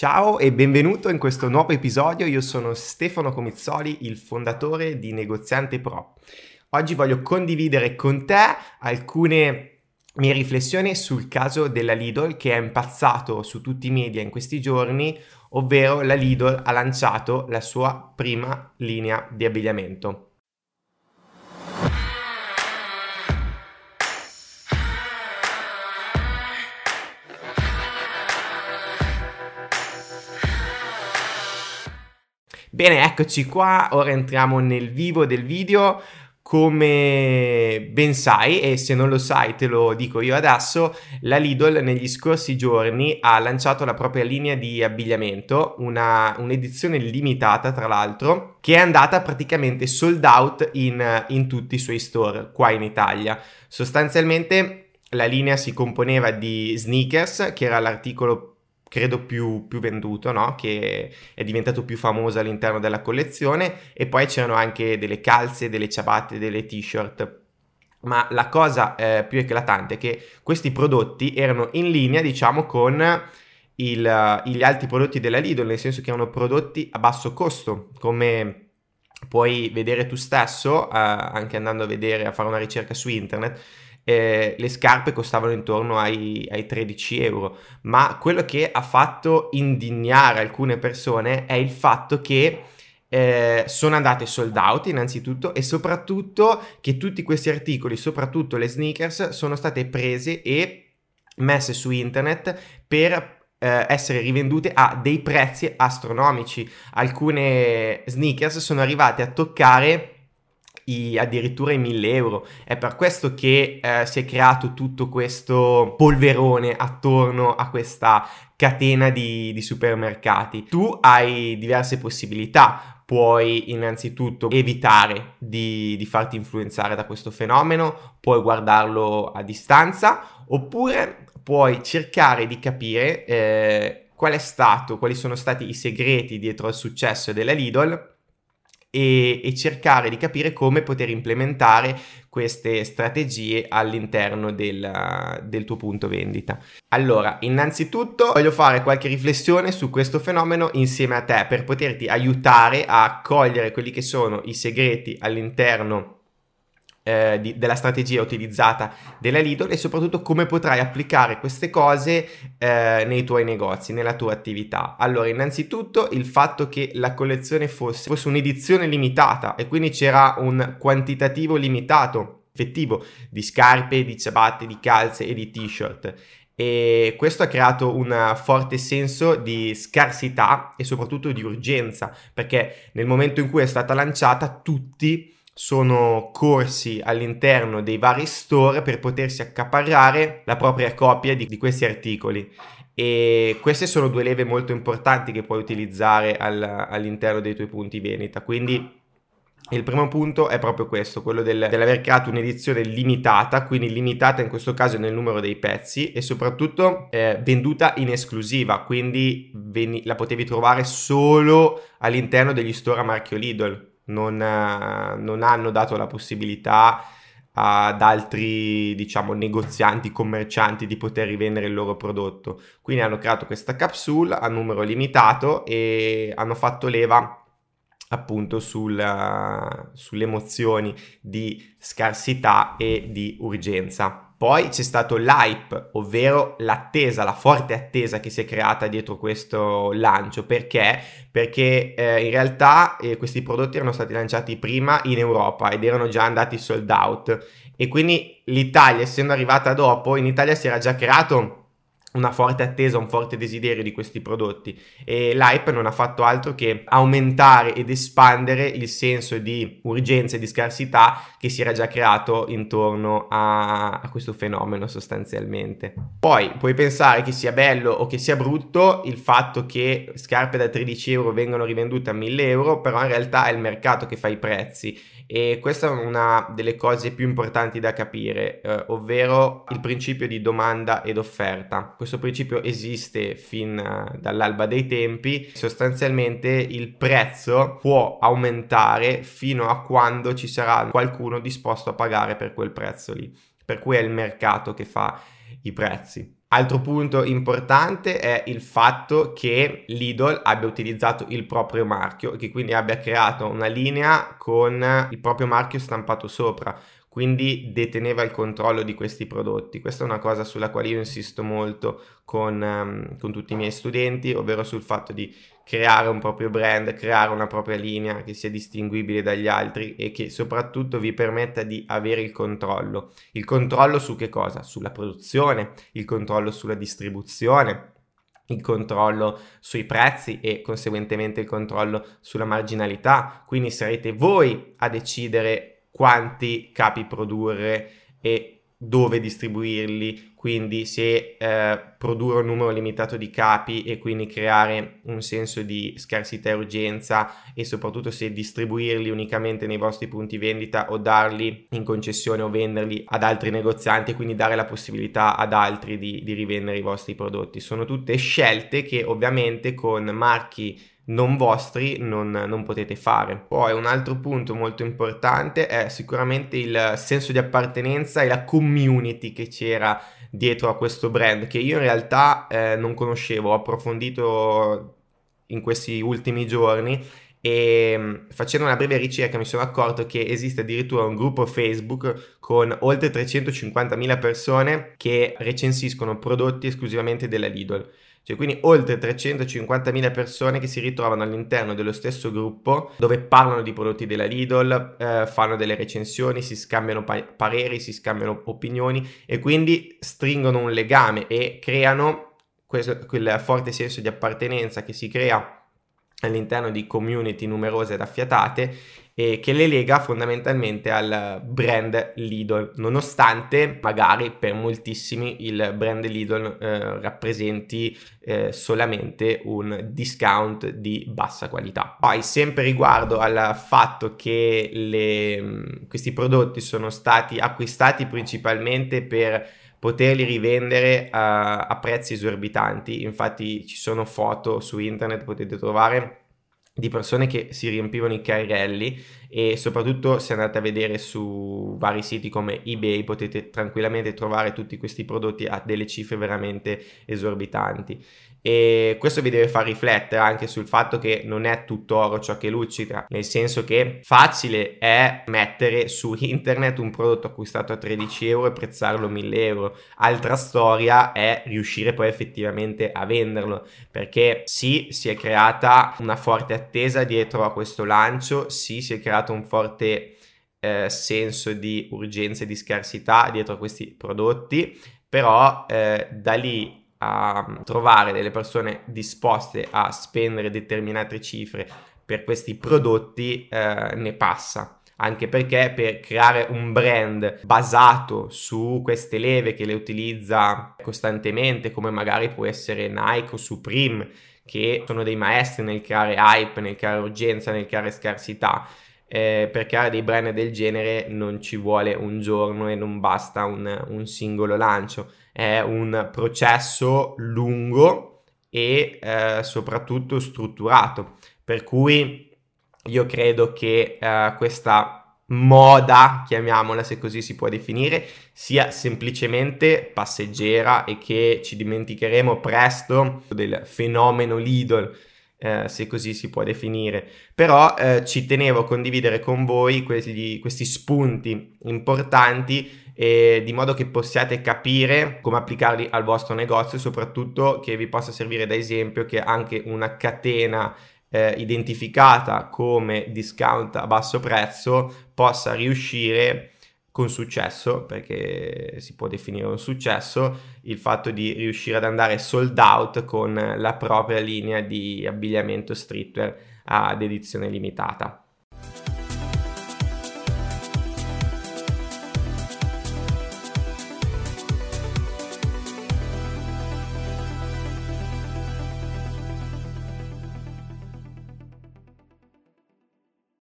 Ciao e benvenuto in questo nuovo episodio, io sono Stefano Comizzoli, il fondatore di Negoziante Pro. Oggi voglio condividere con te alcune mie riflessioni sul caso della Lidl che è impazzato su tutti i media in questi giorni, ovvero la Lidl ha lanciato la sua prima linea di abbigliamento. Bene, eccoci qua, ora entriamo nel vivo del video. Come ben sai, e se non lo sai te lo dico io adesso, la Lidl negli scorsi giorni ha lanciato la propria linea di abbigliamento, un'edizione limitata tra l'altro, che è andata praticamente sold out in tutti i suoi store qua in Italia. Sostanzialmente la linea si componeva di sneakers, che era l'articolo credo più venduto, no? Che è diventato più famoso all'interno della collezione, e poi c'erano anche delle calze, delle ciabatte, delle t-shirt, ma la cosa più eclatante è che questi prodotti erano in linea, diciamo, con gli altri prodotti della Lidl, nel senso che erano prodotti a basso costo, come puoi vedere tu stesso anche andando a vedere, a fare una ricerca su internet. Le scarpe costavano intorno ai 13 euro, ma quello che ha fatto indignare alcune persone è il fatto che sono andate sold out innanzitutto, e soprattutto che tutti questi articoli, soprattutto le sneakers, sono state prese e messe su internet per essere rivendute a dei prezzi astronomici. Alcune sneakers sono arrivate a toccare addirittura i 1000 euro. È per questo che si è creato tutto questo polverone attorno a questa catena di supermercati. Tu hai diverse possibilità. Puoi innanzitutto evitare di farti influenzare da questo fenomeno, puoi guardarlo a distanza, oppure puoi cercare di capire quali sono stati i segreti dietro al successo della Lidl, e cercare di capire come poter implementare queste strategie all'interno del tuo punto vendita. Allora, innanzitutto voglio fare qualche riflessione su questo fenomeno insieme a te, per poterti aiutare a cogliere quelli che sono i segreti all'interno della strategia utilizzata della Lidl, e soprattutto come potrai applicare queste cose nei tuoi negozi, nella tua attività. Allora, innanzitutto il fatto che la collezione fosse un'edizione limitata, e quindi c'era un quantitativo limitato effettivo di scarpe, di ciabatte, di calze e di t-shirt, e questo ha creato un forte senso di scarsità e soprattutto di urgenza, perché nel momento in cui è stata lanciata tutti sono corsi all'interno dei vari store per potersi accaparrare la propria copia di questi articoli, e queste sono due leve molto importanti che puoi utilizzare all'interno dei tuoi punti vendita. Quindi il primo punto è proprio questo, quello dell'aver creato un'edizione limitata, quindi limitata in questo caso nel numero dei pezzi, e soprattutto venduta in esclusiva, quindi la potevi trovare solo all'interno degli store a marchio Lidl. Non hanno dato la possibilità ad altri, diciamo, negozianti, commercianti di poter rivendere il loro prodotto. Quindi hanno creato questa capsule a numero limitato e hanno fatto leva appunto sulle emozioni di scarsità e di urgenza. Poi c'è stato l'hype, ovvero l'attesa, la forte attesa che si è creata dietro questo lancio. Perché? Perché in realtà questi prodotti erano stati lanciati prima in Europa ed erano già andati sold out, e quindi l'Italia, essendo arrivata dopo, in Italia si era già creato una forte attesa, un forte desiderio di questi prodotti, e l'hype non ha fatto altro che aumentare ed espandere il senso di urgenza e di scarsità che si era già creato intorno a questo fenomeno sostanzialmente. Poi puoi pensare che sia bello o che sia brutto il fatto che scarpe da 13 euro vengano rivendute a 1000 euro, però in realtà è il mercato che fa i prezzi, e questa è una delle cose più importanti da capire, ovvero il principio di domanda ed offerta. Questo principio esiste fin dall'alba dei tempi. Sostanzialmente il prezzo può aumentare fino a quando ci sarà qualcuno disposto a pagare per quel prezzo lì, per cui è il mercato che fa i prezzi. Altro punto importante è il fatto che Lidl abbia utilizzato il proprio marchio e che quindi abbia creato una linea con il proprio marchio stampato sopra, quindi deteneva il controllo di questi prodotti. Questa è una cosa sulla quale io insisto molto con tutti i miei studenti, ovvero sul fatto di creare un proprio brand, creare una propria linea che sia distinguibile dagli altri e che soprattutto vi permetta di avere il controllo. Il controllo su che cosa? Sulla produzione, il controllo sulla distribuzione, il controllo sui prezzi e conseguentemente il controllo sulla marginalità. Quindi sarete voi a decidere quanti capi produrre e dove distribuirli, quindi se produrre un numero limitato di capi e quindi creare un senso di scarsità e urgenza, e soprattutto se distribuirli unicamente nei vostri punti vendita o darli in concessione o venderli ad altri negozianti e quindi dare la possibilità ad altri di rivendere i vostri prodotti. Sono tutte scelte che ovviamente con marchi non vostri non potete fare. Poi un altro punto molto importante è sicuramente il senso di appartenenza e la community che c'era dietro a questo brand, che io in realtà non conoscevo, ho approfondito in questi ultimi giorni e facendo una breve ricerca mi sono accorto che esiste addirittura un gruppo Facebook con oltre 350.000 persone che recensiscono prodotti esclusivamente della Lidl. Cioè, quindi oltre 350.000 persone che si ritrovano all'interno dello stesso gruppo dove parlano di prodotti della Lidl, fanno delle recensioni, si scambiano pareri, si scambiano opinioni e quindi stringono un legame e creano quel forte senso di appartenenza che si crea all'interno di community numerose ed affiatate e che le lega fondamentalmente al brand Lidl, nonostante magari per moltissimi il brand Lidl rappresenti solamente un discount di bassa qualità. Poi sempre riguardo al fatto che questi prodotti sono stati acquistati principalmente per poterli rivendere a prezzi esorbitanti, infatti ci sono foto su internet, potete trovare, di persone che si riempivano i carrelli e soprattutto se andate a vedere su vari siti come eBay potete tranquillamente trovare tutti questi prodotti a delle cifre veramente esorbitanti. E questo vi deve far riflettere anche sul fatto che non è tutto oro ciò che luccica, nel senso che facile è mettere su internet un prodotto acquistato a 13 euro e prezzarlo a 1.000 euro, altra storia è riuscire poi effettivamente a venderlo, perché sì, si è creata una forte attesa dietro a questo lancio, sì, si è creato un forte senso di urgenza e di scarsità dietro a questi prodotti, però da lì a trovare delle persone disposte a spendere determinate cifre per questi prodotti ne passa, anche perché per creare un brand basato su queste leve che le utilizza costantemente, come magari può essere Nike o Supreme, che sono dei maestri nel creare hype, nel creare urgenza, nel creare scarsità, per creare dei brand del genere non ci vuole un giorno e non basta un singolo lancio, è un processo lungo e soprattutto strutturato, per cui io credo che questa moda, chiamiamola se così si può definire, sia semplicemente passeggera e che ci dimenticheremo presto del fenomeno Lidl, se così si può definire. Però ci tenevo a condividere con voi questi spunti importanti, di modo che possiate capire come applicarli al vostro negozio e soprattutto che vi possa servire da esempio che anche una catena identificata come discount a basso prezzo possa riuscire con successo, perché si può definire un successo il fatto di riuscire ad andare sold out con la propria linea di abbigliamento streetwear ad edizione limitata.